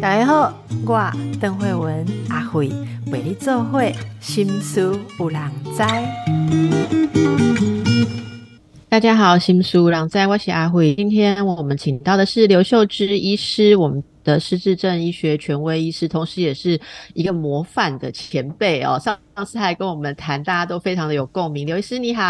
大家好，我邓惠文阿惠陪你做会心事有人知。大家好，心事有人知，我是阿惠。今天我们请到的是刘秀枝医师，我们的失智症医学权威医师，同时也是一个模范的前辈哦。上次还跟我们谈，大家都非常的有共鸣。刘医师你好。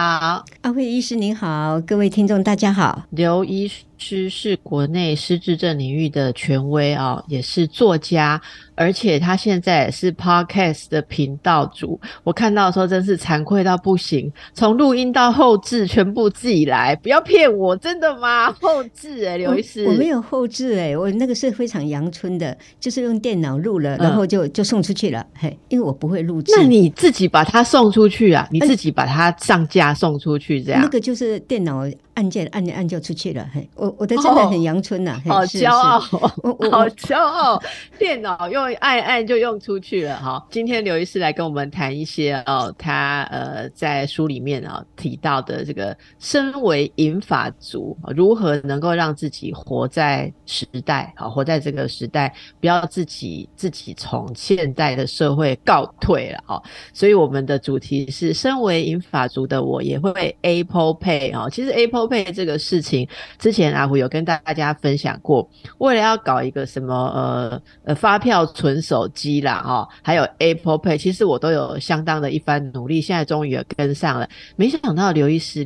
阿惠医师您好，各位听众大家好。刘医师是国内失智症领域的权威哦，也是作家，而且他现在也是 Podcast 的频道主。我看到的时候真是惭愧到不行，从录音到后制全部自己来，不要骗我，真的吗？后制欸，刘医师。我没有后制欸，我那个是非常阳春的，就是用电脑录了，然后就送出去了。嘿，因为我不会录制。那你自己把它送出去啊？你自己把它上架送出去这样？那个就是电脑按键按就出去了。嘿，我的真的很阳春啊，好骄傲，好骄傲，电脑用按就用出去了。好，今天刘医师来跟我们谈一些他在书里面提到的这个身为银发族如何能够让自己活在时代，活在这个时代，不要自己从现代的社会告退了哦。所以我们的主题是身为银发族的我也会 Apple Pay 哦。其实 Apple Pay 这个事情，之前阿虎有跟大家分享过，为了要搞一个什么发票存手机啦哦，还有 Apple Pay， 其实我都有相当的一番努力，现在终于也跟上了。没想到刘医师，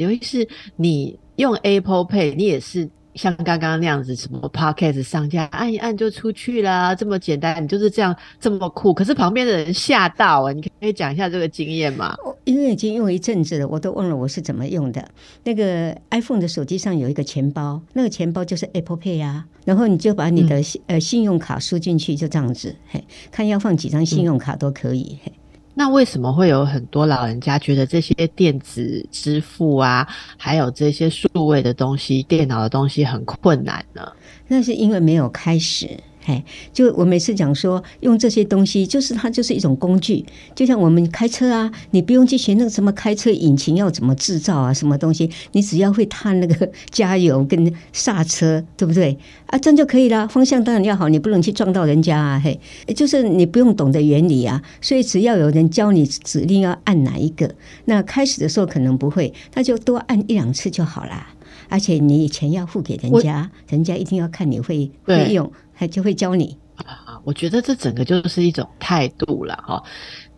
你用 Apple Pay， 你也是。像刚刚那样子，什么 podcast 上架按一按就出去啦，这么简单，你就是这样这么酷。可是旁边的人吓到啊，你可以讲一下这个经验吗？因为已经用一阵子了，我都忘了我是怎么用的。那个 iPhone 的手机上有一个钱包，那个钱包就是 Apple Pay 啊，然后你就把你的信用卡输进去，就这样子，嘿，看要放几张信用卡都可以。嘿，那为什么会有很多老人家觉得这些电子支付啊，还有这些数位的东西、电脑的东西很困难呢？那是因为没有开始。嘿，就我每次讲说用这些东西，就是它就是一种工具，就像我们开车啊，你不用去学那个什么开车引擎要怎么制造啊，什么东西，你只要会探那个加油跟刹车，对不对啊？这样就可以了。方向当然要好，你不能去撞到人家啊。嘿，就是你不用懂得原理啊，所以只要有人教你指令要按哪一个，那开始的时候可能不会，那就多按一两次就好啦。而且你钱要付给人家，人家一定要看你会用。他就会教你啊，我觉得这整个就是一种态度啦哦。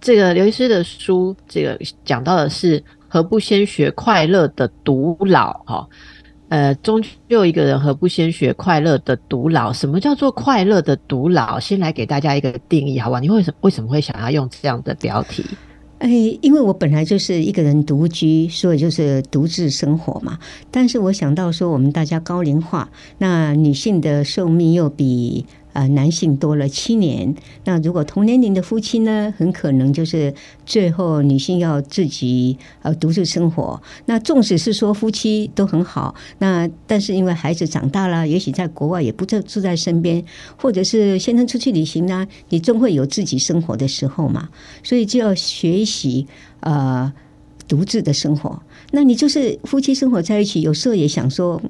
这个刘医师的书，这个讲到的是何不先学快乐的独老哦。终究一个人何不先学快乐的独老？什么叫做快乐的独老？先来给大家一个定义好吧？你为什么会想要用这样的标题？因为我本来就是一个人独居，所以就是独自生活嘛。但是我想到说，我们大家高龄化，那女性的寿命又比男性多了7年。那如果同年龄的夫妻呢，很可能就是最后女性要自己独自生活。那纵使是说夫妻都很好，那但是因为孩子长大了，也许在国外也不住在身边，或者是先生出去旅行呢，你终会有自己生活的时候嘛。所以就要学习独自的生活。那你就是夫妻生活在一起，有时候也想说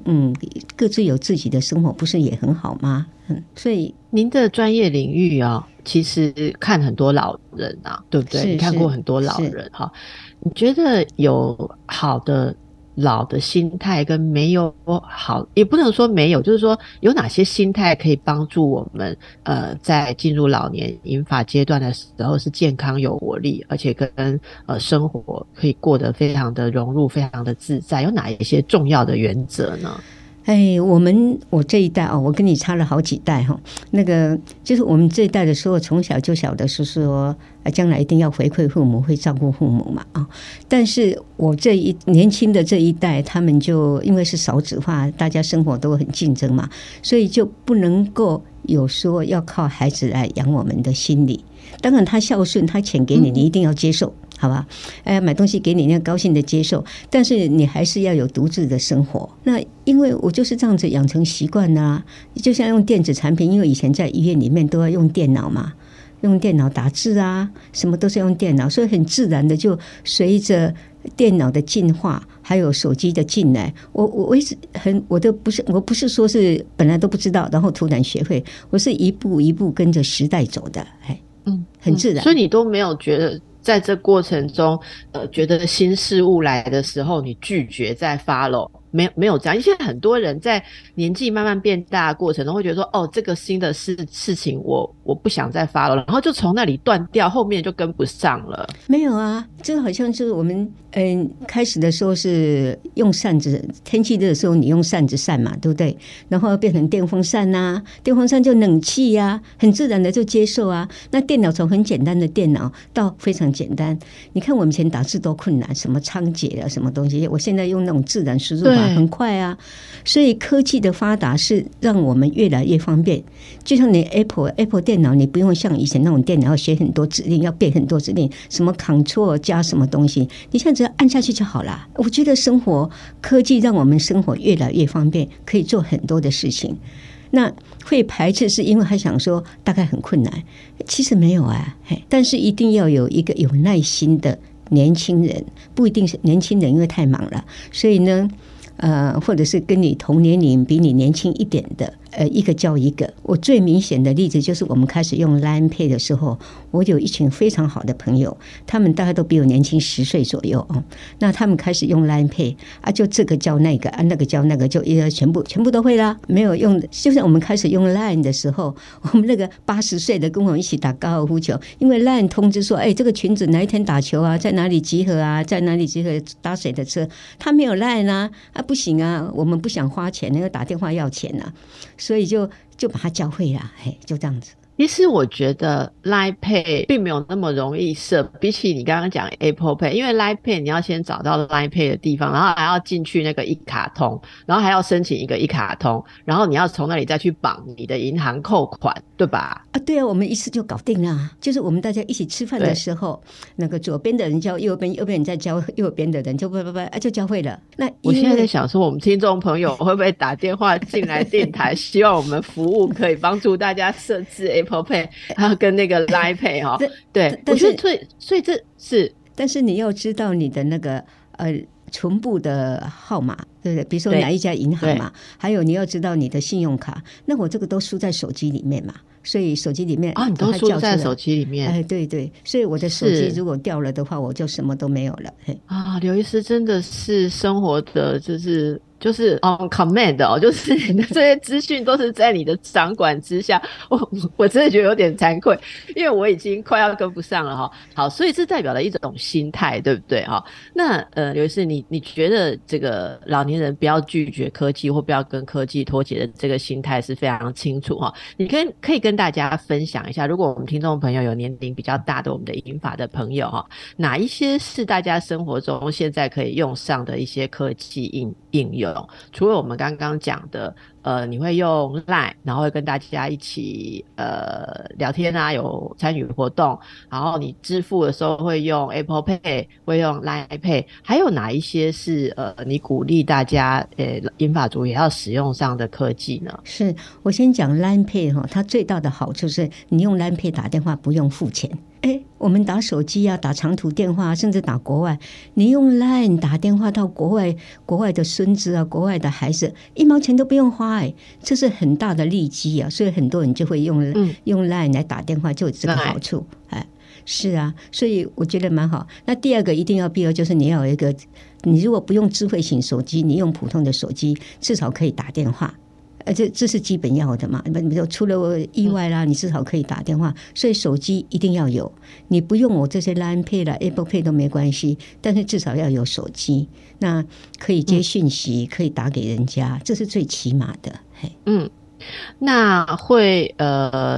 各自有自己的生活，不是也很好吗？所以您的专业领域啊，其实看很多老人啊，对不对？你看过很多老人哈，你觉得有好的老的心态跟没有好，也不能说没有，就是说有哪些心态可以帮助我们在进入老年银发阶段的时候是健康有活力，而且跟生活可以过得非常的融入，非常的自在，有哪一些重要的原则呢？我这一代哦，我跟你差了好几代哈。那个就是我们这一代的时候，从小就晓得是说，将来一定要回馈父母，会照顾父母嘛啊。但是我这一年轻的这一代，他们就因为是少子化，大家生活都很竞争嘛，所以就不能够有说要靠孩子来养我们的心理。当然，他孝顺，他钱给你，你一定要接受。好吧，买东西给你，你要高兴的接受，但是你还是要有独自的生活。那因为我就是这样子养成习惯啦，就像用电子产品，因为以前在医院里面都要用电脑嘛。用电脑打字啊，什么都是用电脑，所以很自然的就随着电脑的进化，还有手机的进来，我一直很，我不是说是本来都不知道，然后突然学会，我是一步一步跟着时代走的，哎，很自然。所以你都没有觉得在这过程中，觉得新事物来的时候，你拒绝再 follow。没有这样，因为现在很多人在年纪慢慢变大的过程中会觉得说，哦，这个新的事情我不想再发了，然后就从那里断掉，后面就跟不上了。没有啊，这好像就是我们开始的时候是用扇子，天气热的时候你用扇子扇嘛，对不对？然后变成电风扇啊，电风扇就冷气啊，很自然的就接受啊。那电脑从很简单的电脑到非常简单，你看我们以前打字多困难，什么仓颉啊，什么东西，我现在用那种自然输入法。很快啊，所以科技的发达是让我们越来越方便。就像你 Apple 电脑，你不用像以前那种电脑要写很多指令，要背很多指令，什么 Ctrl 加什么东西，你现在只要按下去就好了。我觉得生活科技让我们生活越来越方便，可以做很多的事情。那会排斥是因为还想说大概很困难，其实没有啊，但是一定要有一个有耐心的年轻人，不一定是年轻人，因为太忙了，所以呢。或者是跟你同年龄比你年轻一点的，一个教一个。我最明显的例子就是我们开始用 Line Pay 的时候，我有一群非常好的朋友，他们大概都比我年轻10岁左右哦。那他们开始用 Line Pay 啊，就这个教那个啊，那个教那个，就全部都会啦。没有用，就像我们开始用 Line 的时候，我们那个80岁的跟我们一起打高尔夫球，因为 Line 通知说，哎，这个群组哪一天打球啊，在哪里集合啊，在哪里集合搭谁的车，他没有 Line 啊。不行啊，我们不想花钱，要打电话要钱啊，所以就把它教会啦，嘿，就这样子。其实我觉得 Line Pay 并没有那么容易设，比起你刚刚讲 Apple Pay， 因为 Line Pay 你要先找到 Line Pay 的地方，然后还要进去那个一卡通，然后还要申请一个一卡通，然后你要从那里再去绑你的银行扣款，对吧？啊，对啊，我们一次就搞定啦。就是我们大家一起吃饭的时候，那个左边的人教右边，右边人在教右边的人，就就教会了。那我现在在想说，我们听众朋友会不会打电话进来电台，希望我们服务可以帮助大家设置 Apple。Pay， 还有跟那个 Line Pay 哈，对，我觉得所以这是，但是你要知道你的那个存部的号码，对不对？比如说哪一家银行嘛，还有你要知道你的信用卡，那我这个都输在手机里面嘛，所以手机里面啊，你都输在手机里面，哎，对对，所以我的手机如果掉了的话，我就什么都没有了。啊，刘医师真的是生活的就是 on command 哦，就是你的这些资讯都是在你的掌管之下。我真的觉得有点惭愧，因为我已经快要跟不上了哈。好，所以这代表了一种心态，对不对哈？那刘医师，你觉得这个老年人不要拒绝科技或不要跟科技脱节的这个心态是非常清楚哈。你可以跟大家分享一下，如果我们听众朋友有年龄比较大的我们的银发的朋友哈，哪一些是大家生活中现在可以用上的一些科技应用？除了我们刚刚讲的你会用 LINE， 然后会跟大家一起聊天啊，有参与活动，然后你支付的时候会用 Apple Pay， 会用 Line Pay， 还有哪一些是你鼓励大家银发族也要使用上的科技呢？是，我先讲 Line Pay 哈，它最大的好处是你用 Line Pay 打电话不用付钱。哎，我们打手机啊，打长途电话啊，甚至打国外，你用 Line 打电话到国外的孙子啊，国外的孩子，1毛钱都不用花。这是很大的利基啊，所以很多人就会用 Line 来打电话，就有这个好处。哎，是啊，所以我觉得蛮好。那第二个一定要必要就是你要有一个，你如果不用智慧型手机，你用普通的手机，至少可以打电话。这是基本要的嘛，除了意外啦，你至少可以打电话，所以手机一定要有。你不用我这些 Line Pay 啦 Apple Pay 都没关系，但是至少要有手机，那可以接讯息，可以打给人家，这是最起码的。嗯，那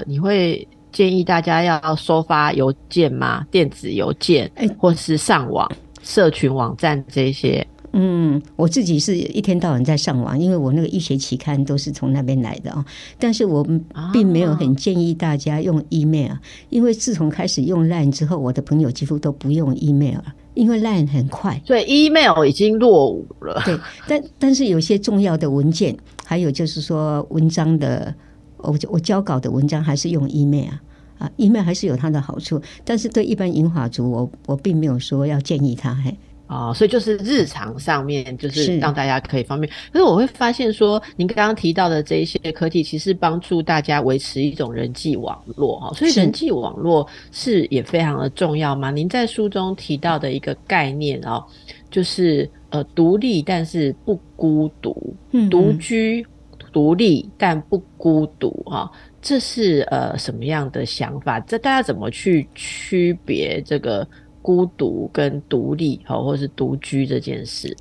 你会建议大家要收发邮件吗？电子邮件，或是上网、社群网站这些？嗯，我自己是一天到晚在上网，因为我那个医学期刊都是从那边来的哦。但是我并没有很建议大家用 email， 因为自从开始用 LINE 之后，我的朋友几乎都不用 email 了。因为 LINE 很快，所以 email 已经落伍了。对，但是有些重要的文件，还有就是说文章的，我交稿的文章还是用 email。一面还是有它的好处，但是对一般银发族我并没有说要建议它。嘿哦，所以就是日常上面就是让大家可以方便。可是我会发现说您刚刚提到的这一些科技其实帮助大家维持一种人际网络，所以人际网络是也非常的重要吗？您在书中提到的一个概念哦，就是独立但是不孤独，独居独立但不孤独哦，这是什么样的想法？这大家怎么去区别这个孤独跟独立或是独居这件事？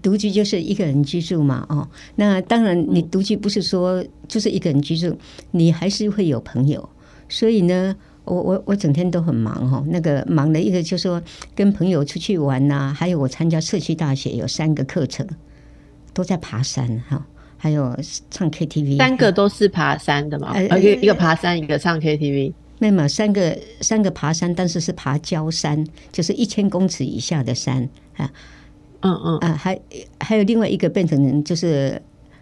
独居就是一个人居住嘛，哦，那当然你独居不是说就是一个人居住，你还是会有朋友。所以呢，我整天都很忙哦，那个忙的一个就是说跟朋友出去玩啊，还有我参加社区大学有3个课程，都在爬山哈。还有唱 KTV， 3个都是爬山的嘛，一个爬山，一个唱 KTV。那么三个爬山，但是是爬郊山，就是1000公尺以下的山啊。还有另外一个变成就是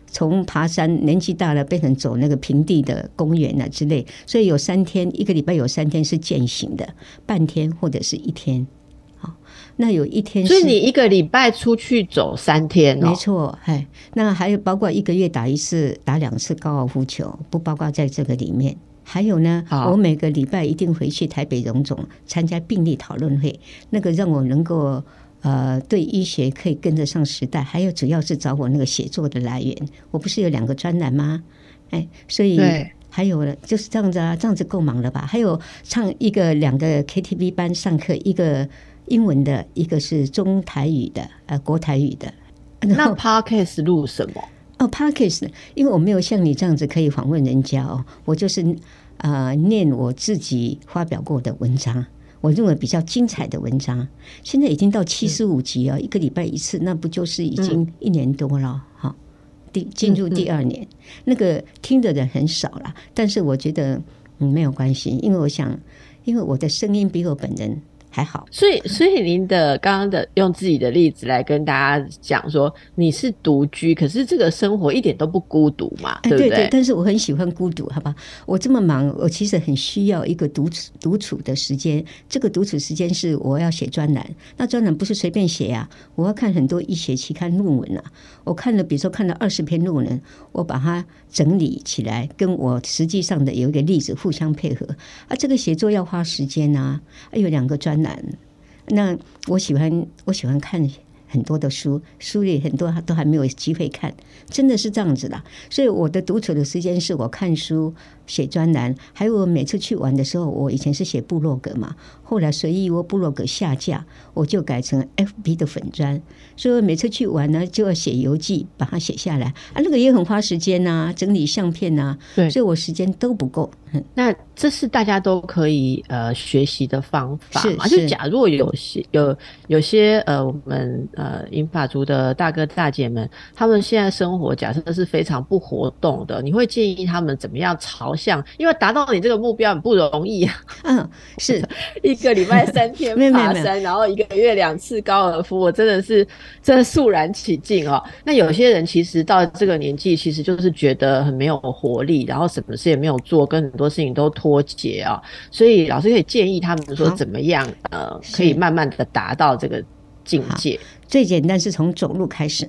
从爬山年纪大了变成走那个平地的公园啊之类，所以有3天，一个礼拜有3天是健行的，半天或者是1天。那有1天是，所以你一个礼拜出去走3天哦，没错。那还有包括1个月打2次高尔夫球，不包括在这个里面。还有呢，我每个礼拜一定回去台北荣总参加病例讨论会，那个让我能够对医学可以跟得上时代。还有主要是找我那个写作的来源，我不是有2个专栏吗？所以还有了就是这样子啊，这样子够忙了吧？还有唱2个 KTV 班上课，一个英文的，一个是中台语的，国台语的。那 Podcast 录什么？Podcast 因为我没有像你这样子可以访问人家哦，我就是念我自己发表过的文章，我认为比较精彩的文章。现在已经到75集了，1个礼拜1次，那不就是已经1年多了？好，进入第2年，那个听的人很少了，但是我觉得没有关系，因为我想，因为我的声音比我本人还好。所以您的刚刚的用自己的例子来跟大家讲说，你是独居，可是这个生活一点都不孤独嘛，对不对？对，但是我很喜欢孤独，好吧？我这么忙，我其实很需要一个独处的时间。这个独处时间是我要写专栏，那专栏不是随便写啊，我要看很多医学期刊论文啊。我看了，比如说看了20篇论文，我把它整理起来，跟我实际上的有一个例子互相配合啊。这个写作要花时间啊，有2个专栏。那我喜欢看很多的书里很多都还没有机会看，真的是这样子啦。所以我的独处的时间是我看书、写专栏，还有我每次去玩的时候，我以前是写部落格嘛，后来随意我部落格下架，我就改成 FB 的粉专，所以我每次去玩呢就要写游记，把它写下来啊，那个也很花时间啊，整理相片啊，所以我时间都不够。那这是大家都可以学习的方法嘛？就假如有些我们银发族的大哥大姐们，他们现在生活假设是非常不活动的，你会建议他们怎么样朝向？因为达到你这个目标很不容易啊。嗯，是1个礼拜3天爬山，然后1个月2次高尔夫，我真的肃然起敬哦。那有些人其实到这个年纪，其实就是觉得很没有活力，然后什么事也没有做，跟很多事情都脱节啊。所以老师可以建议他们说怎么样可以慢慢的达到这个境界。最简单是从走路开始，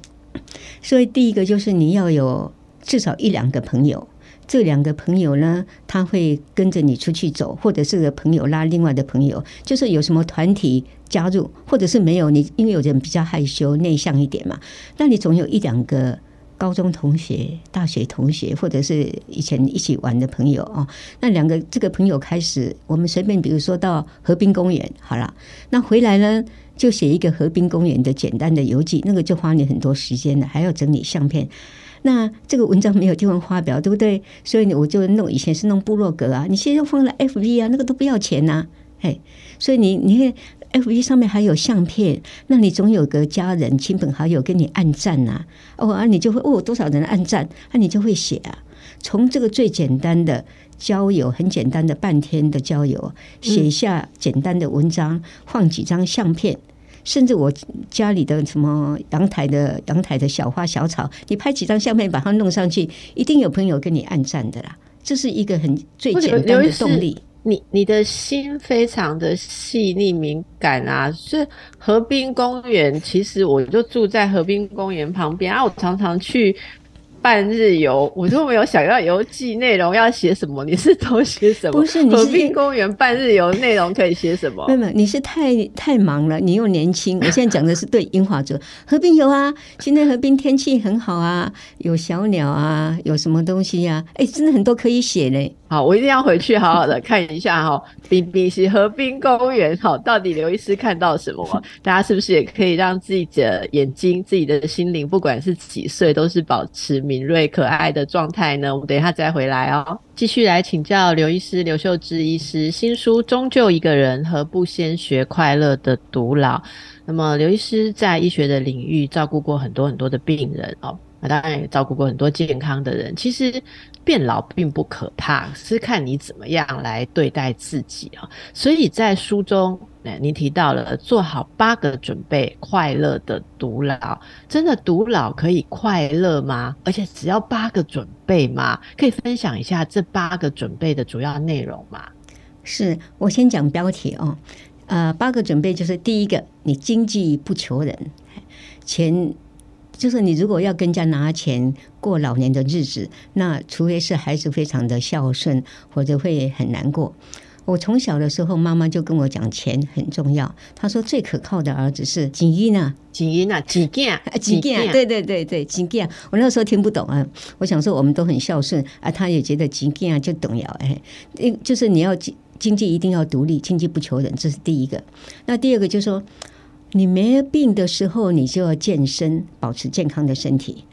所以第一个就是你要有至少1-2个朋友，这2个朋友呢，他会跟着你出去走，或者是个朋友拉另外的朋友，就是有什么团体加入，或者是没有你，因为有人比较害羞内向一点嘛，那你总有1-2个高中同学、大学同学，或者是以前一起玩的朋友哦。那2个这个朋友开始，我们随便比如说到河滨公园好了，那回来呢就写一个河滨公园的简单的游记，那个就花你很多时间了，还要整理相片。那这个文章没有地方发表，对不对？所以我就以前是弄部落格啊，你现在放了 FV 啊，那个都不要钱啊，所以你 FB 上面还有相片，那你总有个家人亲朋好友跟你按赞啊，你就会多少人按赞，你就会写啊。从这个最简单的交友，很简单的半天的交友，写下简单的文章，放几张相片，甚至我家里的什么阳台的小花小草，你拍几张相片把它弄上去，一定有朋友跟你按赞的啦。这是一个很最简单的动力。你的心非常的细腻敏感啊，是河滨公园，其实我就住在河滨公园旁边啊，我常常去半日游，我都没有想要游记内容要写什么，你是都写什么？不是，你是河滨公园半日游内容可以写什么？没有，你是太忙了，你又年轻。我现在讲的是对英华族河滨游啊，现在河滨天气很好啊，有小鸟啊，有什么东西啊，哎，真的很多可以写嘞。好，我一定要回去好好的看一下哈，BBC 河滨公园哈，到底刘医师看到什么？大家是不是也可以让自己的眼睛、自己的心灵，不管是几岁，都是保持敏锐、可爱的状态呢？我们等一下再回来哦。继续来请教刘医师刘秀枝医师，新书《终究一个人，何不先学快乐的独老》。那么刘医师在医学的领域照顾过很多很多的病人哦。当然也照顾过很多健康的人，其实变老并不可怕，是看你怎么样来对待自己啊。所以在书中您提到了做好8个准备，快乐的独老。真的独老可以快乐吗？而且只要8个准备吗？可以分享一下这8个准备的主要内容吗？是，我先讲标题哦。8个准备就是第一个，你经济不求人，钱。就是你如果要跟人家拿钱过老年的日子，那除非是孩子非常的孝顺，或者会很难过。我从小的时候，妈妈就跟我讲钱很重要。她说最可靠的儿子是钱囡仔，钱囡仔，钱囝，钱囝，对对对对，钱囝。我那时候听不懂啊，我想说我们都很孝顺啊，她也觉得钱囝就重要哎，就是你要经济一定要独立，经济不求人，这是第一个。那第二个就是说，你没病的时候，你就要健身，保持健康的身体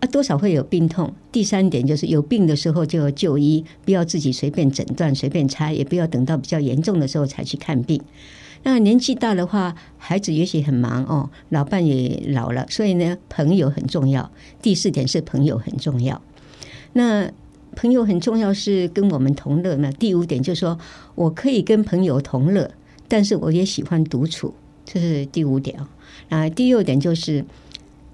啊，多少会有病痛。第三点就是有病的时候就要就医，不要自己随便诊断、随便猜，也不要等到比较严重的时候才去看病。那年纪大的话，孩子也许很忙哦，老伴也老了，所以呢，朋友很重要。第四点是朋友很重要。那朋友很重要是跟我们同乐呢。第五点就是说我可以跟朋友同乐，但是我也喜欢独处。这是第五点啊。第六点就是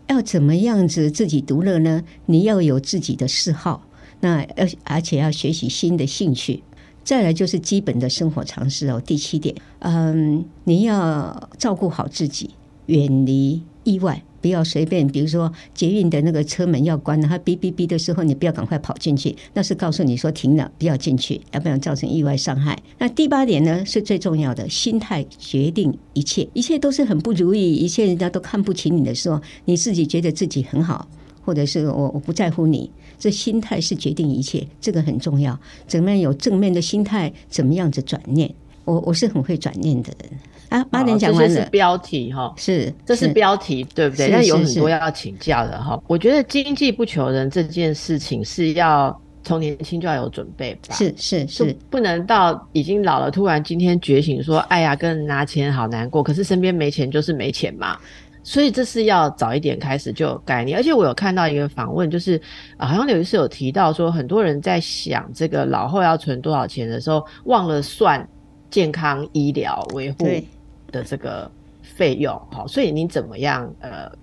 要怎么样子自己独乐呢？你要有自己的嗜好，那而且要学习新的兴趣。再来就是基本的生活常识哦。第7点，你要照顾好自己，远离意外，不要随便，比如说捷运的那个车门要关了，它哔哔哔的时候，你不要赶快跑进去，那是告诉你说停了，不要进去，要不然造成意外伤害。那第8点呢，是最重要的，心态决定一切，一切都是很不如意，一切人家都看不起你的时候，你自己觉得自己很好，或者是我不在乎你，这心态是决定一切，这个很重要。怎么样有正面的心态，怎么样子转念？我是很会转念的人啊。8点讲完了，这些是标题哈，是这是标题对不对？但有很多要请教的哈。我觉得经济不求人这件事情是要从年轻就要有准备吧，是，不能到已经老了突然今天觉醒说，哎呀，跟人拿钱好难过，可是身边没钱就是没钱嘛。所以这是要早一点开始就有概念。而且我有看到一个访问，就是好像刘医师有提到说，很多人在想这个老后要存多少钱的时候，忘了算健康医疗维护的这个费用。好，所以您怎么样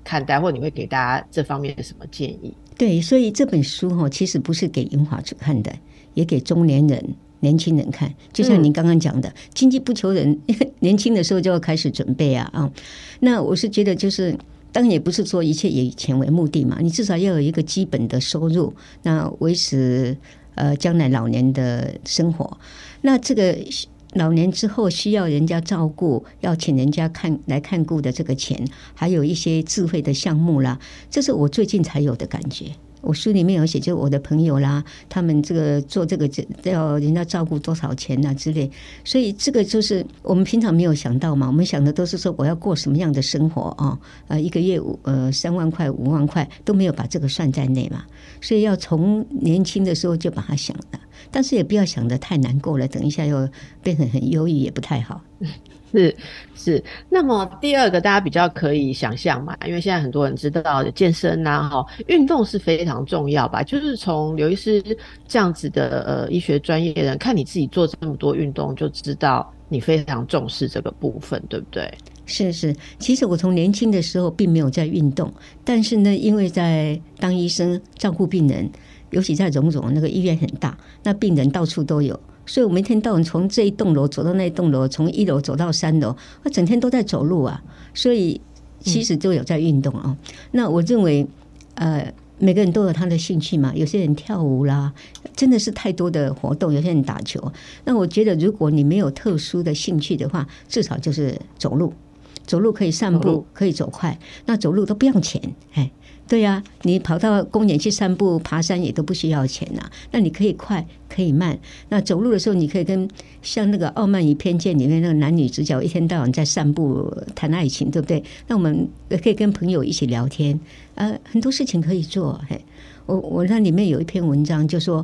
看待，或你会给大家这方面什么建议？对，所以这本书其实不是给银华族看的，也给中年人、年轻人看。就像您刚刚讲的，经济不求人，年轻的时候就要开始准备啊。那我是觉得就是。当然也不是说一切以钱为目的嘛，你至少要有一个基本的收入，那维持将来老年的生活。那这个老年之后需要人家照顾，要请人家来看顾的这个钱，还有一些智慧的项目啦，这是我最近才有的感觉。我书里面有写，就是我的朋友啦，他们这个做这个要人家照顾多少钱啊之类，所以这个就是我们平常没有想到嘛。我们想的都是说我要过什么样的生活啊，一个月3万块、5万块都没有把这个算在内嘛。所以要从年轻的时候就把它想了，但是也不要想得太难过了，等一下又变成很忧郁也不太好。是，那么第2个大家比较可以想象嘛，因为现在很多人知道健身啊，运动是非常重要吧。就是从刘医师这样子的医学专业人，看你自己做这么多运动，就知道你非常重视这个部分，对不对？是，其实我从年轻的时候并没有在运动，但是呢，因为在当医生照顾病人，尤其在荣总那个医院很大，那病人到处都有，所以我每天到晚从这一栋楼走到那一栋楼，从一楼走到三楼，我整天都在走路啊，所以其实就有在运动啊。那我认为每个人都有他的兴趣嘛，有些人跳舞啦，真的是太多的活动，有些人打球。那我觉得如果你没有特殊的兴趣的话，至少就是走路，走路可以散步，可以走快，那走路都不用钱。哎，对呀，你跑到公园去散步、爬山也都不需要钱啊。那你可以快，可以慢。那走路的时候，你可以跟像那个《傲慢与偏见》里面那个男女主角一天到晚在散步谈爱情，对不对？那我们可以跟朋友一起聊天，很多事情可以做。嘿，我那里面有一篇文章就说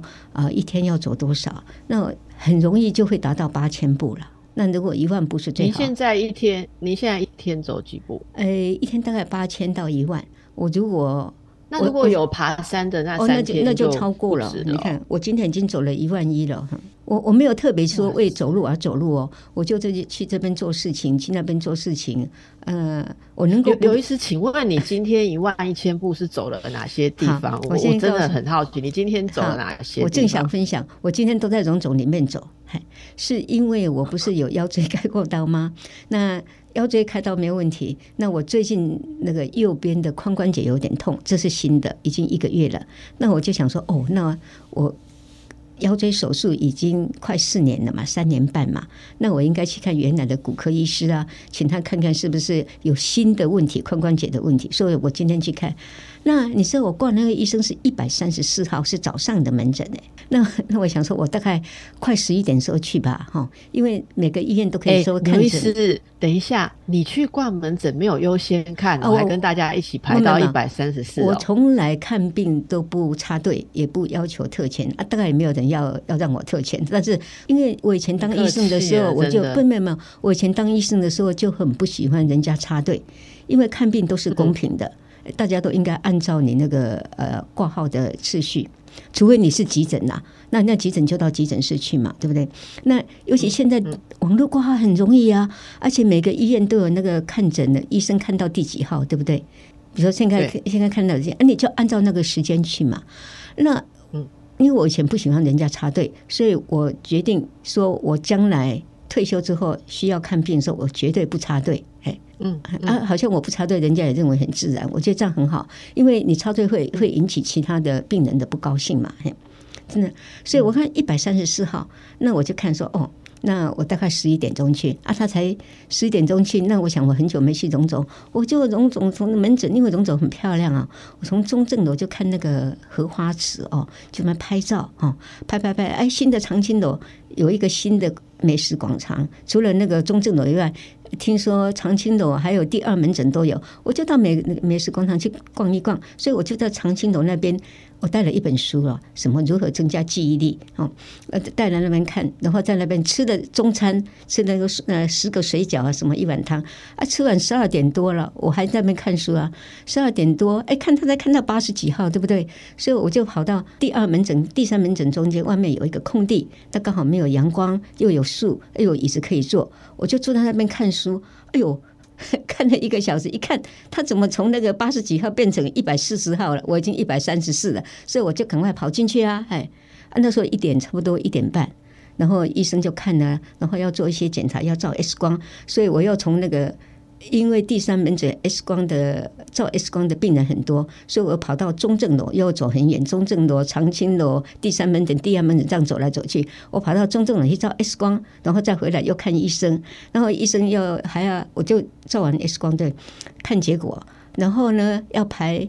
一天要走多少，那很容易就会达到8000步了。那如果10000步是最好。您现在一天走几步？一天大概8000到10000。那如果有爬山的，那3天那就超过了。你看，我今天已经走了11000了。我没有特别说为走路而走路哦，我就去这边做事情，去那边做事情。我能够刘医师，请问你今天11000步是走了哪些地方？我真的很好奇，你今天走了哪些地方？我正想分享，我今天都在荣总里面走，是因为我不是有腰椎开过刀吗？那腰椎开刀没问题，那我最近那个右边的髋关节有点痛，这是新的，已经1个月了。那我就想说，那我腰椎手术已经快4年了嘛，3年半嘛，那我应该去看原来的骨科医师啊，请他看看是不是有新的问题，髋关节的问题。所以我今天去看，那你知道我挂那个医生是134号，是早上的门诊欸。那我想说，我大概快11点的时候去吧，因为每个医院都可以说看诊。刘医师，等一下，你去挂门诊没有优先看，我还跟大家一起排到134。我从来看病都不插队，也不要求特权啊，大概也没有人要让我特权。但是因为我以前当医生的时候，我以前当医生的时候就很不喜欢人家插队，因为看病都是公平的。大家都应该按照你那个挂号的次序，除非你是急诊啦，那急诊就到急诊室去嘛，对不对？那尤其现在网络挂号很容易啊，而且每个医院都有那个看诊的医生看到第几号，对不对？比如说现在看到这，你就按照那个时间去嘛。那因为我以前不喜欢人家插队，所以我决定说，我将来退休之后需要看病的时候，我绝对不插队。好像我不插队，人家也认为很自然，我觉得这样很好，因为你插队会引起其他的病人的不高兴嘛，真的。所以我看134号，那我就看说，那我大概11点钟去啊，他才11点钟去，那我想我很久没去荣总，我就荣总从门诊，因为荣总很漂亮啊，我从中正楼就看那个荷花池哦，就那拍照哦，拍，新的长青楼有一个新的美食广场，除了那个中正楼以外，听说长青楼还有第2门诊都有，我就到美食广场去逛一逛。所以我就在长青楼那边，我带了一本书了，什么如何增加记忆力，带来那边看，然后在那边吃了中餐，吃了10个水饺啊，什么一碗汤啊，吃完12点多了，我还在那边看书啊，12点多，看他才看到80几号，对不对？所以我就跑到第2门诊、第3门诊中间，外面有一个空地，那刚好没有阳光，又有树，又有椅子可以坐，我就坐在那边看书。哎呦，看了1个小时，一看他怎么从那个80几号变成140号了，我已经134了，所以我就赶快跑进去啊！那时候差不多1点半，然后医生就看了，然后要做一些检查，要照 X 光，所以我又从那个，因为第3门诊 照 X 光的病人很多，所以我跑到中正楼，又走很远，中正楼、长青楼、第3门诊、第2门诊这样走来走去，我跑到中正楼去照 X 光，然后再回来又看医生，然后医生还要我就照完 X 光，对，看结果，然后呢要排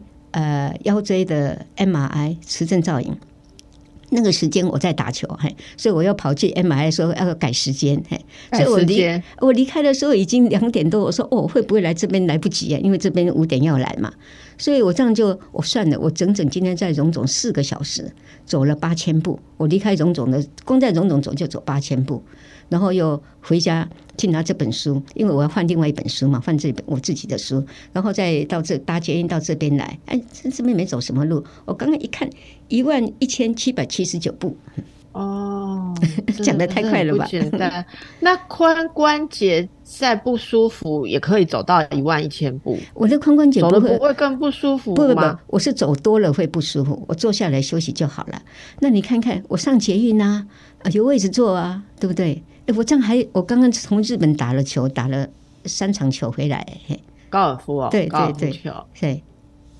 腰椎的 MRI 磁振造影。那个时间我在打球，所以我又跑去 MRI 说要改时间，所以我离开的时候已经2点多，我说会不会来这边来不及啊？因为这边5点要来嘛，所以我这样就我算了，我整整今天在荣总4个小时走了8000步，我离开荣总的，光在荣总走就走8000步，然后又回家去拿这本书，因为我要换另外一本书嘛，换这本我自己的书，然后再到这搭捷运到这边来，这边没走什么路，我刚刚一看11779步，哦，讲得太快了吧？不简单。那髋关节再不舒服，也可以走到11000步。我的髋关节走了不会更不舒服吗？不，我是走多了会不舒服，我坐下来休息就好了。那你看看，我上捷运啊，有位置坐啊，对不对？我这样还，我刚刚从日本打了球，打了3场球回来，高尔夫哦，对对对，球对。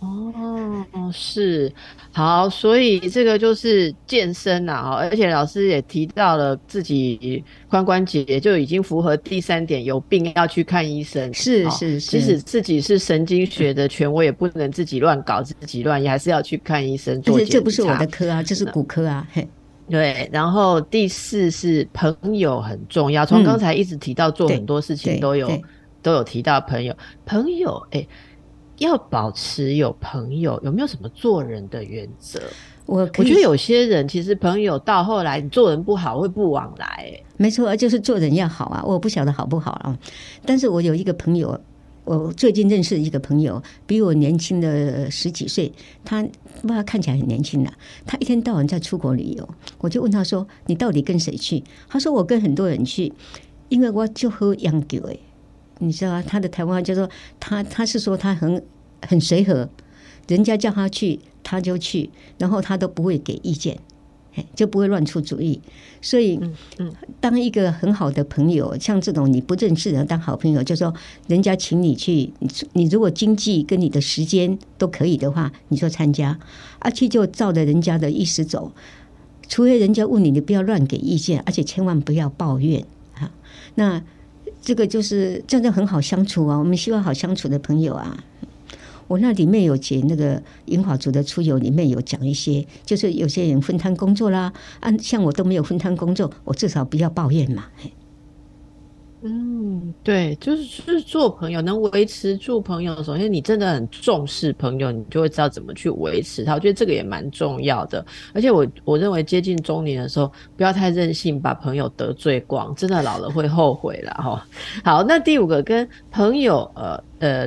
哦，是，好，所以这个就是健身啊，而且老师也提到了自己髋关节就已经符合第3点，有病要去看医生。是是是，即使自己是神经学的权威，也不能自己乱搞自己乱，也还是要去看医生做检查。这不是我的科啊，这是骨科啊。嘿，对，然后第4是朋友很重要，从刚才一直提到做很多事情都有提到朋友，哎。要保持有朋友，有没有什么做人的原则？我觉得有些人其实朋友到后来你做人不好会不往来、欸、没错，就是做人要好啊，我不晓得好不好啊。但是我有一个朋友，我最近认识一个朋友，比我年轻的10几岁，他看起来很年轻啦、啊。他一天到晚在出国旅游，我就问他说：“你到底跟谁去？”他说：“我跟很多人去，因为我就喝洋酒哎。”你知道啊，他的台湾话叫做他是说他很随和，人家叫他去他就去，然后他都不会给意见，就不会乱出主意。所以当一个很好的朋友，像这种你不认识人当好朋友，就说人家请你去，你如果经济跟你的时间都可以的话，你就参加啊，去就照着人家的意思走，除非人家问你，你不要乱给意见，而且千万不要抱怨啊。那这个就是真的很好相处啊，我们希望好相处的朋友啊。我那里面有解那个银华族的出游，里面有讲一些，就是有些人分摊工作啦，啊，像我都没有分摊工作，我至少不要抱怨嘛。嗯，对，就是做朋友能维持住朋友，首先你真的很重视朋友，你就会知道怎么去维持他。我觉得这个也蛮重要的。而且我认为接近中年的时候，不要太任性，把朋友得罪光，真的老了会后悔啦齁。好，那第5个跟朋友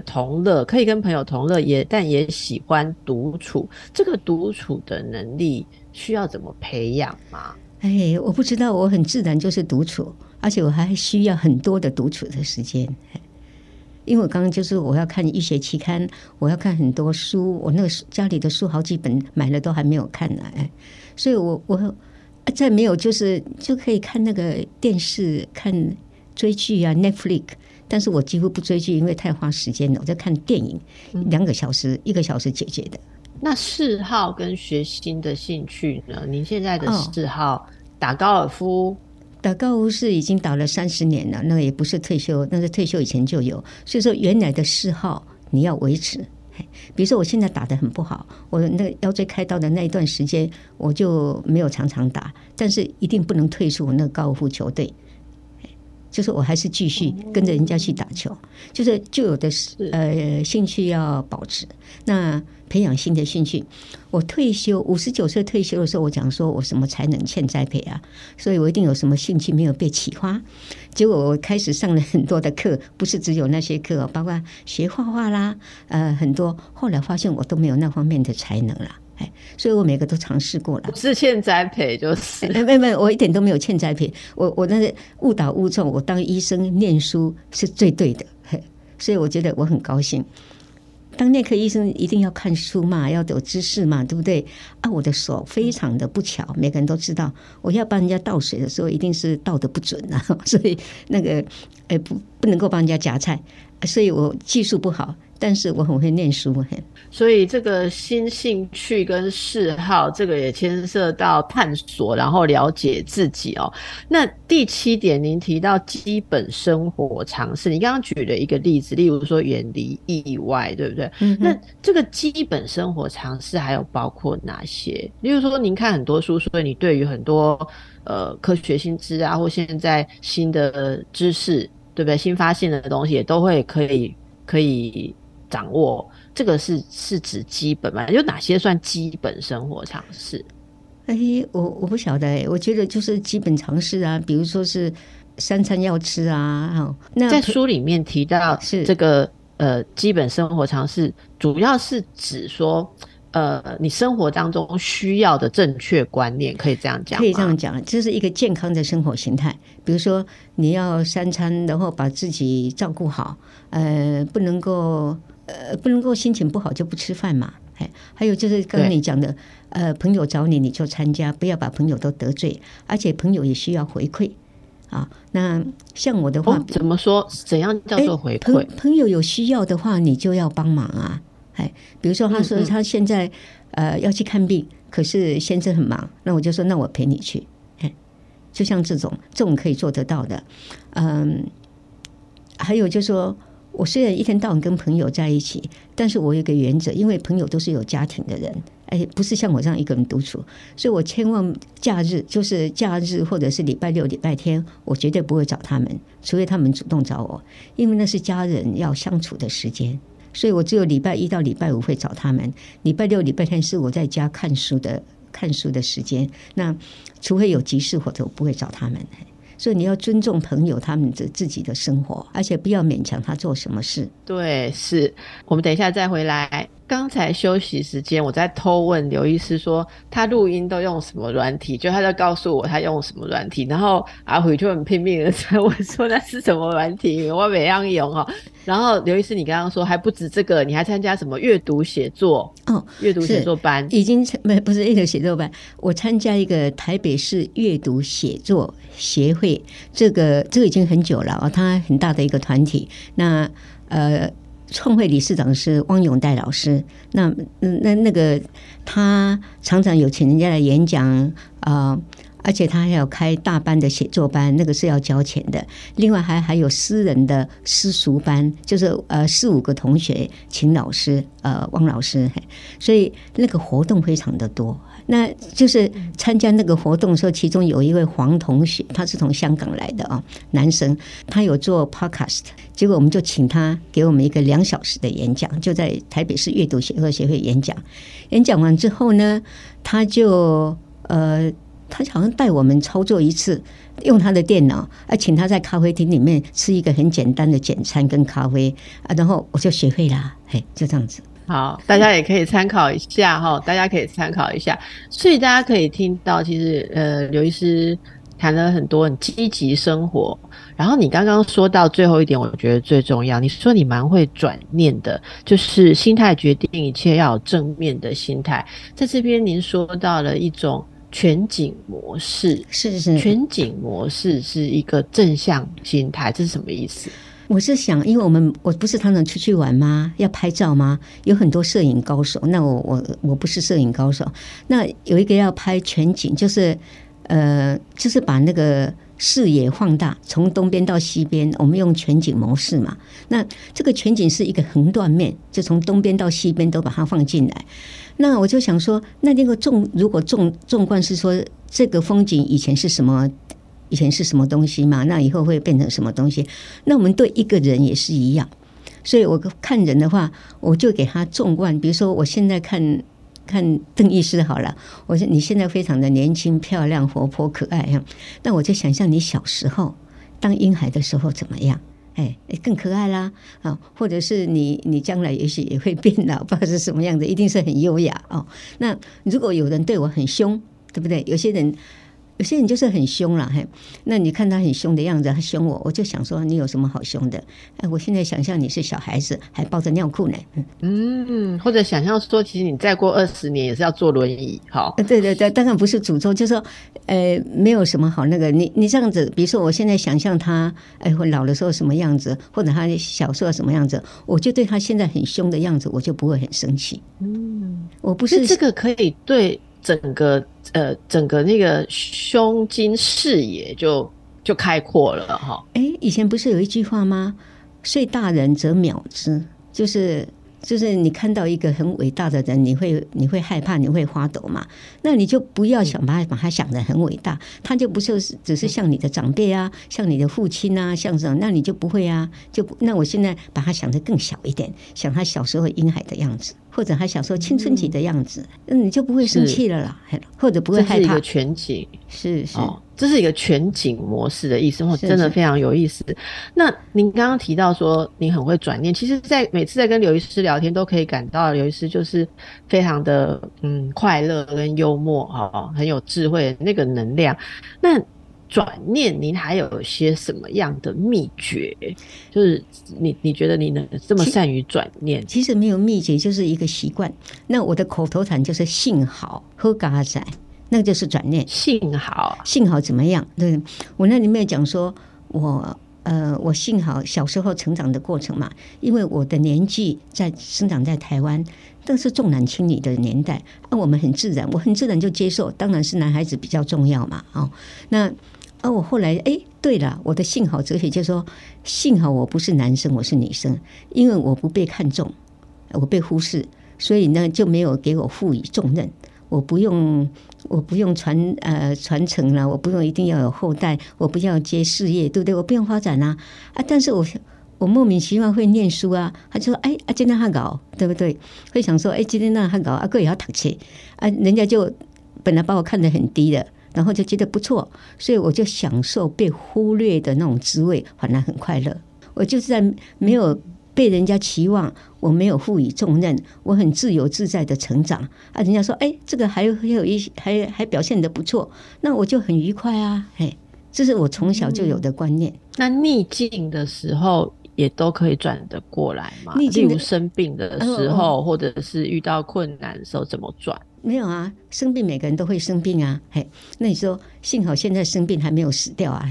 同乐，可以跟朋友同乐，但也喜欢独处。这个独处的能力需要怎么培养吗？哎，我不知道，我很自然就是独处。而且我还需要很多的独处的时间，因为我刚刚就是我要看医学期刊，我要看很多书，我那个家里的书好几本买了都还没有看呢，所以我再没有就是就可以看那个电视、看追剧啊 Netflix， 但是我几乎不追剧，因为太花时间了，我在看电影，2个小时、1个小时解决的。那嗜好跟学新的兴趣呢？您现在的嗜好打高尔夫？打高尔夫是已经打了30年了，那也不是退休，那是退休以前就有。所以说原来的嗜好你要维持。比如说我现在打得很不好，我那个腰椎开刀的那一段时间我就没有常常打，但是一定不能退出我那个高尔夫球队，就是我还是继续跟着人家去打球，就是旧有的兴趣要保持，那培养新的兴趣。我退休59岁退休的时候，我讲说我什么才能欠栽培啊，所以我一定有什么兴趣没有被启发。结果我开始上了很多的课，不是只有那些课，包括学画画啦，很多。后来发现我都没有那方面的才能啦。所以我每个都尝试过了，不是欠栽培就是没有，我一点都没有欠栽培，我那是误打误撞，我当医生念书是最对的，所以我觉得我很高兴。当内科医生一定要看书嘛，要有知识嘛，对不对啊？我的手非常的不巧，每个人都知道，我要帮人家倒水的时候一定是倒得不准啊，所以那个不能够帮人家夹菜，所以我技术不好，但是我很会念书。所以这个新兴趣跟嗜好，这个也牵涉到探索，然后了解自己哦。那第7点，您提到基本生活常识，你刚刚举了一个例子，例如说远离意外，对不对？那这个基本生活常识还有包括哪些？例如说，您看很多书，所以你对于很多科学新知啊，或现在新的知识，对不对？新发现的东西也都会可以掌握，这个是指基本吗？有哪些算基本生活常识？我不晓得，我觉得就是基本常识啊，比如说是3餐要吃啊。哦、那在书里面提到这个基本生活常识，主要是指说你生活当中需要的正确观念，可以这样讲，可以这样讲，这是一个健康的生活形态。比如说，你要三餐，然后把自己照顾好，不能够心情不好就不吃饭嘛。还有就是刚刚你讲的，朋友找你你就参加，不要把朋友都得罪，而且朋友也需要回馈啊。那像我的话，怎么说？怎样叫做回馈？朋友有需要的话，你就要帮忙啊。比如说他说他现在要去看病，可是先生很忙，那我就说那我陪你去，就像这种可以做得到的。还有就是说我虽然一天到晚跟朋友在一起，但是我有一个原则，因为朋友都是有家庭的人，不是像我这样一个人独处，所以我千万假日或者是礼拜六礼拜天，我绝对不会找他们，除非他们主动找我，因为那是家人要相处的时间。所以我只有礼拜一到礼拜五会找他们，礼拜六礼拜天是我在家看书的时间，那除非有急事或者我不会找他们。所以你要尊重朋友他们自己的生活，而且不要勉强他做什么事。对，是我们等一下再回来。刚才休息时间我在偷问刘医师说他录音都用什么软体，就他就告诉我他用什么软体，然后阿虎就很拼命的在问说那是什么软体，我没样用哦。然后刘医师你刚刚说还不止这个，你还参加什么阅读写作阅读写作班？已经不是阅读写作班，我参加一个台北市阅读写作协会，这个已经很久了，它很大的一个团体。那创会理事长是汪永岱老师，那个他常常有请人家来演讲而且他还要开大班的写作班，那个是要交钱的。另外还有私人的私塾班，就是4-5个同学请老师汪老师，所以那个活动非常的多。那就是参加那个活动的时候，其中有一位黄同学，他是从香港来的男生，他有做 Podcast， 结果我们就请他给我们一个2小时的演讲，就在台北市阅读协会演讲。演讲完之后呢，他就他好像带我们操作一次，用他的电脑，请他在咖啡厅里面吃一个很简单的简餐跟咖啡，然后我就学会啦，就这样子。好，大家也可以参考一下哈，大家可以参考一下。所以大家可以听到，其实刘医师谈了很多很积极生活。然后你刚刚说到最后一点，我觉得最重要，你说你蛮会转念的，就是心态决定一切，要有正面的心态。在这边您说到了一种全景模式，是全景模式是一个正向心态，这是什么意思？我是想，因为我不是常常出去玩吗？要拍照吗？有很多摄影高手，那我不是摄影高手。那有一个要拍全景，就是把那个视野放大，从东边到西边，我们用全景模式嘛。那这个全景是一个横断面，就从东边到西边都把它放进来。那我就想说，那个如果纵观是说这个风景以前是什么东西嘛？那以后会变成什么东西？那我们对一个人也是一样，所以我看人的话，我就给他纵观。比如说，我现在看邓医师好了，我说你现在非常的年轻、漂亮、活泼、可爱啊，那我就想象你小时候当婴孩的时候怎么样？更可爱啦啊！或者是你将来也许也会变老，不知道是什么样的，一定是很优雅哦。那如果有人对我很凶，对不对？有些人就是很凶啦，那你看他很凶的样子，他凶我，我就想说你有什么好凶的？我现在想象你是小孩子，还抱着尿裤呢，或者想象说，其实你再过20年也是要坐轮椅，好，对对对，当然不是诅咒，就是说，没有什么好那个，你这样子，比如说我现在想象他，我老的时候什么样子，或者他小时候什么样子，我就对他现在很凶的样子，我就不会很生气，我不是这个可以对。整个那个胸襟视野就开阔了哈。以前不是有一句话吗？睡大人则秒之，就是你看到一个很伟大的人，你会害怕，你会发抖嘛？那你就不要想把他想得很伟大，他就不是只是像你的长辈啊，像你的父亲啊，像什么？那你就不会啊，那我现在把他想得更小一点，想他小时候婴孩的样子。或者还小时候青春期的样子，你就不会生气了啦，或者不会害怕。这是一个全景，是是、哦，这是一个全景模式的意思，我真的非常有意思。是是，那您刚刚提到说您很会转念，其实在每次在跟刘医师聊天都可以感到刘医师就是非常的快乐跟幽默、哦、很有智慧的那个能量。那转念您还有些什么样的秘诀，就是你觉得你能这么善于转念？其实没有秘诀，就是一个习惯。那我的口头禅就是幸好喝咖仔，那个就是转念。幸好，幸好怎么样？对，我那里面讲说我幸好小时候成长的过程嘛，因为我的年纪在生长在台湾，但是重男轻女的年代，我们很自然，我很自然就接受，当然是男孩子比较重要嘛，哦，那。我后来对了，我的幸好哲学就是说，幸好我不是男生，我是女生，因为我不被看重，我被忽视，所以呢就没有给我赋予重任，我不用传承啦，我不用一定要有后代，我不要接事业，对不对？我不用发展啦、啊，但是我莫名其妙会念书啊，他就说今天他搞，对不对？会想说今天那他搞啊，哥也要读书啊，人家就本来把我看得很低的。然后就觉得不错，所以我就享受被忽略的那种滋味，反而很快乐。我就是在没有被人家期望，我没有赋予重任，我很自由自在的成长啊！人家说，这个还表现得不错，那我就很愉快啊！这是我从小就有的观念。那逆境的时候也都可以转得过来嘛？例如生病的时候，或者是遇到困难的时候，怎么转？没有啊，生病每个人都会生病啊，那你说幸好现在生病还没有死掉啊，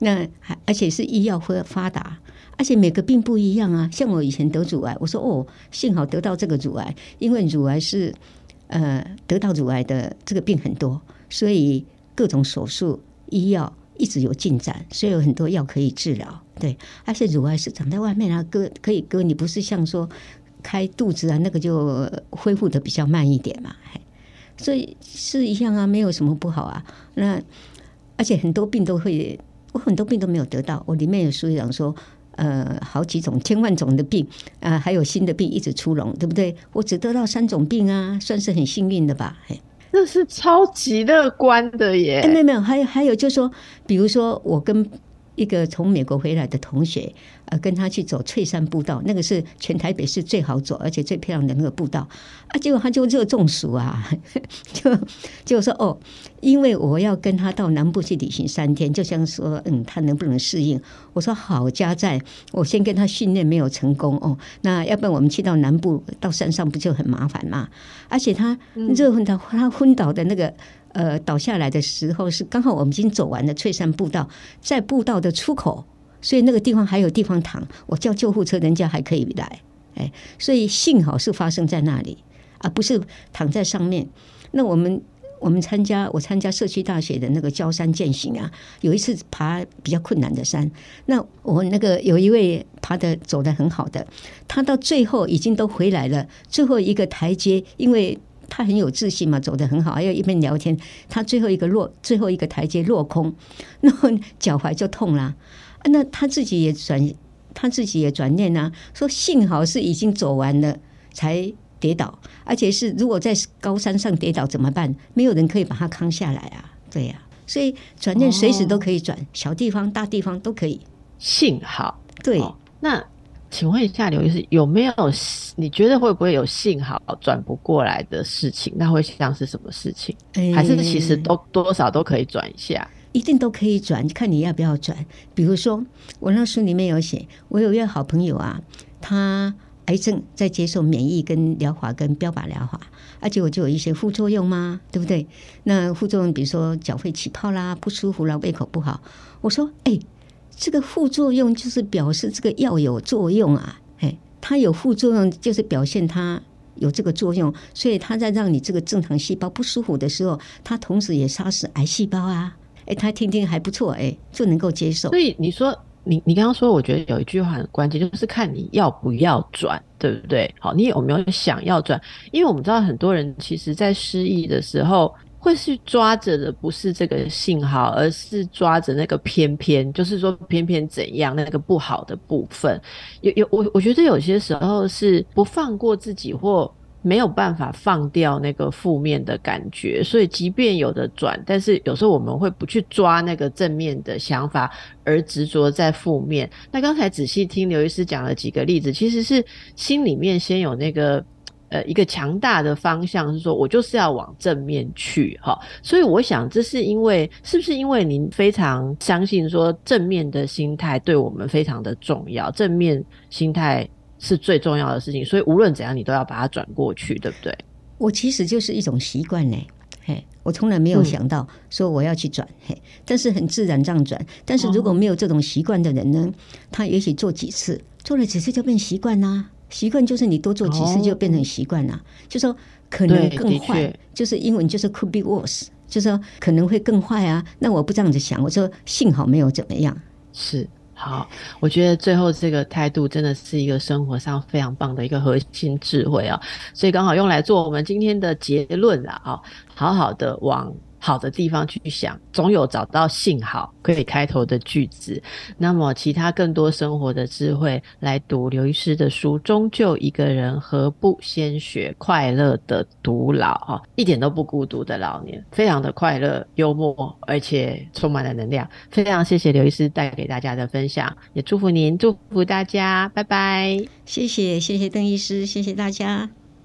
那而且是医药发达，而且每个病不一样啊。像我以前得乳癌，我说幸好得到这个乳癌，因为乳癌是得到乳癌的这个病很多，所以各种手术医药一直有进展，所以有很多药可以治疗，对。而且乳癌是长在外面啊，可以割，你不是像说开肚子啊，那个就恢复的比较慢一点嘛。所以是一样啊，没有什么不好啊。那而且很多病都会，我很多病都没有得到。我里面有书讲说，好几种、千万种的病啊、还有新的病一直出笼，对不对？我只得到3种病啊，算是很幸运的吧。那是超级乐观的耶！没有，还有就是说，比如说我跟一个从美国回来的同学，跟他去走翠山步道，那个是全台北市最好走而且最漂亮的那个步道啊，结果他就热中暑啊，就说因为我要跟他到南部去旅行3天，就像说他能不能适应？我说好，加在我先跟他训练没有成功那要不然我们去到南部到山上不就很麻烦嘛？而且他热昏倒，他昏倒的那个。倒下来的时候是刚好我们已经走完了翠山步道，在步道的出口，所以那个地方还有地方躺，我叫救护车人家还可以来，所以幸好是发生在那里，而不是躺在上面。那我们参加社区大学的那个郊山健行啊，有一次爬比较困难的山，那我那个有一位走得很好的，他到最后已经都回来了，最后一个台阶，因为他很有自信嘛，走得很好，还有一边聊天，他最后一个台阶落空，然后脚踝就痛啦、啊。那他自己也转念啊，说幸好是已经走完了才跌倒，而且是如果在高山上跌倒怎么办？没有人可以把他扛下来啊，对呀、啊。所以转念随时都可以转，小地方大地方都可以。幸好对、那。请问一下刘医师，有没有你觉得会不会有幸好转不过来的事情？那会像是什么事情？还是其实多少都可以转一下？一定都可以转，看你要不要转。比如说，我那书里面有写，我有一个好朋友啊，他癌症在接受免疫跟疗法跟标靶疗法，而且我就有一些副作用嘛，对不对？那副作用比如说脚会起泡啦、不舒服啦、胃口不好。我说，这个副作用就是表示这个药有作用啊，它有副作用就是表现它有这个作用，所以它在让你这个正常细胞不舒服的时候，它同时也杀死癌细胞啊。他听听还不错，就能够接受。所以你说你刚刚说，我觉得有一句话很关键，就是看你要不要转，对不对？好，你有没有想要转？因为我们知道很多人其实在失忆的时候。会是抓着的不是这个幸好，而是抓着那个偏，就是说偏怎样那个不好的部分。我觉得有些时候是不放过自己，或没有办法放掉那个负面的感觉，所以即便有的转，但是有时候我们会不去抓那个正面的想法，而执着在负面。那刚才仔细听刘医师讲了几个例子，其实是心里面先有那个一个强大的方向，是说我就是要往正面去齁。所以我想这是因为，是不是因为您非常相信说正面的心态对我们非常的重要，正面心态是最重要的事情，所以无论怎样你都要把它转过去，对不对？我其实就是一种习惯嘞，我从来没有想到说我要去转，但是很自然这样转。但是如果没有这种习惯的人呢，他也许做几次，做了几次就变习惯啦。习惯就是你多做几次就变成习惯啦，就说可能更坏，就是英文就是 could be worse， 就是说可能会更坏啊。那我不这样子想，我说幸好没有怎么样。是。好，我觉得最后这个态度真的是一个生活上非常棒的一个核心智慧啊，所以刚好用来做我们今天的结论啦啊，好好的往好的地方去想，总有找到幸好可以开头的句子。那么其他更多生活的智慧，来读刘医师的书《终究一个人，何不先学快乐的独老》啊，一点都不孤独的老年，非常的快乐幽默，而且充满了能量。非常谢谢刘医师带给大家的分享，也祝福您，祝福大家，拜拜。谢谢，谢谢邓医师，谢谢大家。